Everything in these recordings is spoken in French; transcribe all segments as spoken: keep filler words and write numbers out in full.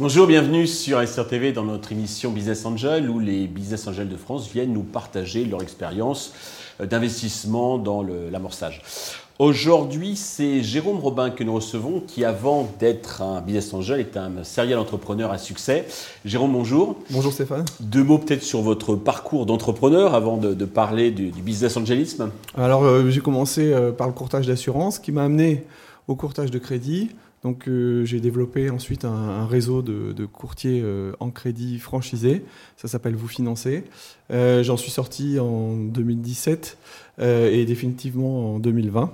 Bonjour, bienvenue sur S R T V dans notre émission Business Angel où les Business Angels de France viennent nous partager leur expérience d'investissement dans le, l'amorçage. Aujourd'hui, c'est Jérôme Robin que nous recevons qui, avant d'être un business angel, est un serial entrepreneur à succès. Jérôme, bonjour. Bonjour Stéphane. Deux mots peut-être sur votre parcours d'entrepreneur avant de, de parler du, du business angélisme. Alors, euh, j'ai commencé euh, par le courtage d'assurance qui m'a amené au courtage de crédit. Donc euh, j'ai développé ensuite un, un réseau de, de courtiers euh, en crédit franchisés, ça s'appelle Vousfinancer. Euh, j'en suis sorti en deux mille dix-sept euh, et définitivement en deux mille vingt.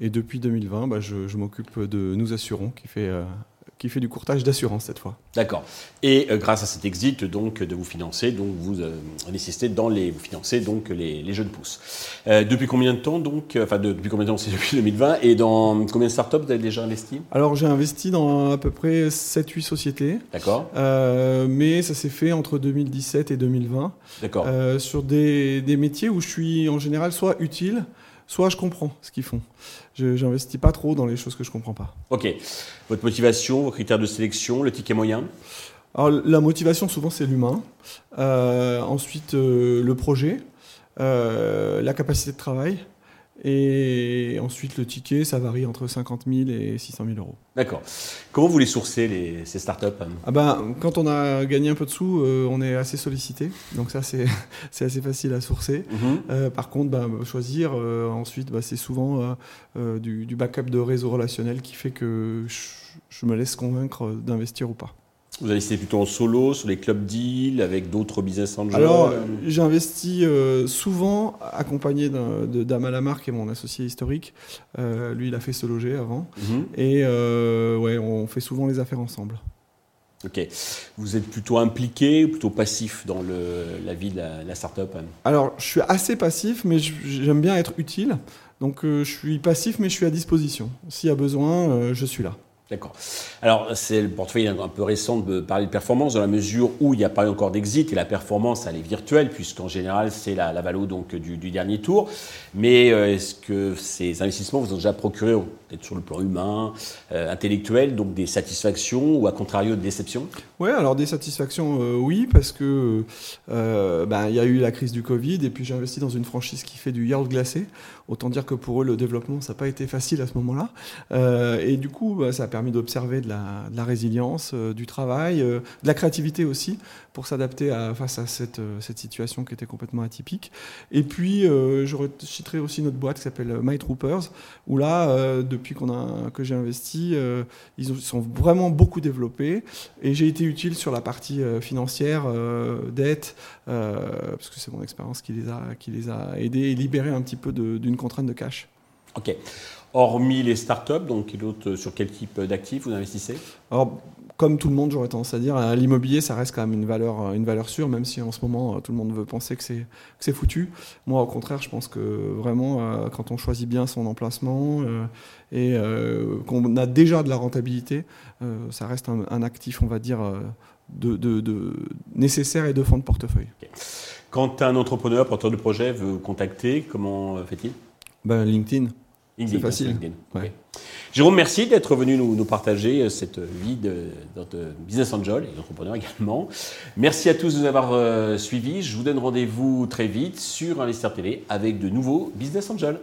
Et depuis deux mille vingt, bah, je, je m'occupe de Nous Assurons qui fait, euh, qui fait du courtage d'assurance cette fois. D'accord. Et euh, grâce à cet exit donc, de Vousfinancer, donc, vous euh, assistez dans les, vous financez donc, les, les jeunes pousses. Euh, depuis combien de temps donc, enfin, de, depuis combien de temps c'est depuis deux mille vingt et dans combien de startups vous avez déjà investi? Alors j'ai investi dans à peu près sept huit sociétés. D'accord. Euh, mais ça s'est fait entre deux mille dix-sept et deux mille vingt. D'accord. Euh, sur des, des métiers où je suis en général soit utile, soit je comprends ce qu'ils font. Je n'investis pas trop dans les choses que je ne comprends pas. Ok. Votre motivation, vos critères de sélection, le ticket moyen ? Alors, la motivation, souvent, c'est l'humain. Euh, ensuite, euh, le projet, euh, la capacité de travail. Et ensuite, le ticket, ça varie entre cinquante mille et six cent mille euros. D'accord. Comment vous les sourcez, les, ces startups ? Ah ben, quand on a gagné un peu de sous, euh, on est assez sollicité. Donc ça, c'est, c'est assez facile à sourcer. Mm-hmm. Euh, par contre, bah, choisir, euh, ensuite, bah, c'est souvent euh, euh, du, du backup de réseau relationnel qui fait que je, je me laisse convaincre d'investir ou pas. Vous investissez plutôt en solo, sur les club deals, avec d'autres business angels ? Alors, j'investis euh, souvent accompagné d'un, de Dama Lamarck, qui est mon associé historique. Euh, lui, il a fait se loger avant. Mm-hmm. Et euh, ouais, on fait souvent les affaires ensemble. Ok. Vous êtes plutôt impliqué ou plutôt passif dans le, la vie de la, la start-up ? Alors, je suis assez passif, mais j'aime bien être utile. Donc, euh, je suis passif, mais je suis à disposition. S'il y a besoin, euh, je suis là. D'accord. Alors, c'est le portefeuille un peu récent de parler de performance dans la mesure où il n'y a pas encore d'exit et la performance, elle est virtuelle puisqu'en général, c'est la, la valo donc, du, du dernier tour. Mais euh, est-ce que ces investissements vous ont déjà procuré, peut-être sur le plan humain, euh, intellectuel, donc des satisfactions ou à contrario des déceptions ? Oui, alors des satisfactions, euh, oui, parce que euh, ben, y a eu la crise du Covid et puis j'ai investi dans une franchise qui fait du yaourt glacé. Autant dire que pour eux, le développement, ça n'a pas été facile à ce moment-là. Euh, et du coup, bah, ça a permis d'observer de la, de la résilience, euh, du travail, euh, de la créativité aussi, pour s'adapter à, face à cette, euh, cette situation qui était complètement atypique. Et puis, euh, je citerai aussi notre boîte qui s'appelle My Troopers, où là, euh, depuis qu'on a, que j'ai investi, euh, ils ont, sont vraiment beaucoup développés. Et j'ai été utile sur la partie euh, financière, euh, dette, euh, parce que c'est mon expérience qui les a, qui les a aidés et libérés un petit peu de, d'une contrainte de cash. Ok. Hormis les startups, donc sur quel type d'actifs vous investissez ? Alors, comme tout le monde, j'aurais tendance à dire, l'immobilier, ça reste quand même une valeur, une valeur sûre, même si en ce moment, tout le monde veut penser que c'est, que c'est foutu. Moi, au contraire, je pense que vraiment, quand on choisit bien son emplacement euh, et euh, qu'on a déjà de la rentabilité, euh, ça reste un, un actif, on va dire, de, de, de nécessaire et de fond de portefeuille. Okay. Quand un entrepreneur, porteur de projet, veut vous contacter, comment fait-il ? Ben, LinkedIn. LinkedIn, c'est facile. LinkedIn. Ouais. Okay. Jérôme, merci d'être venu nous, nous partager cette vie de, de business angel et d'entrepreneur également. Merci à tous de nous avoir euh, suivis. Je vous donne rendez-vous très vite sur Investir T V avec de nouveaux business angels.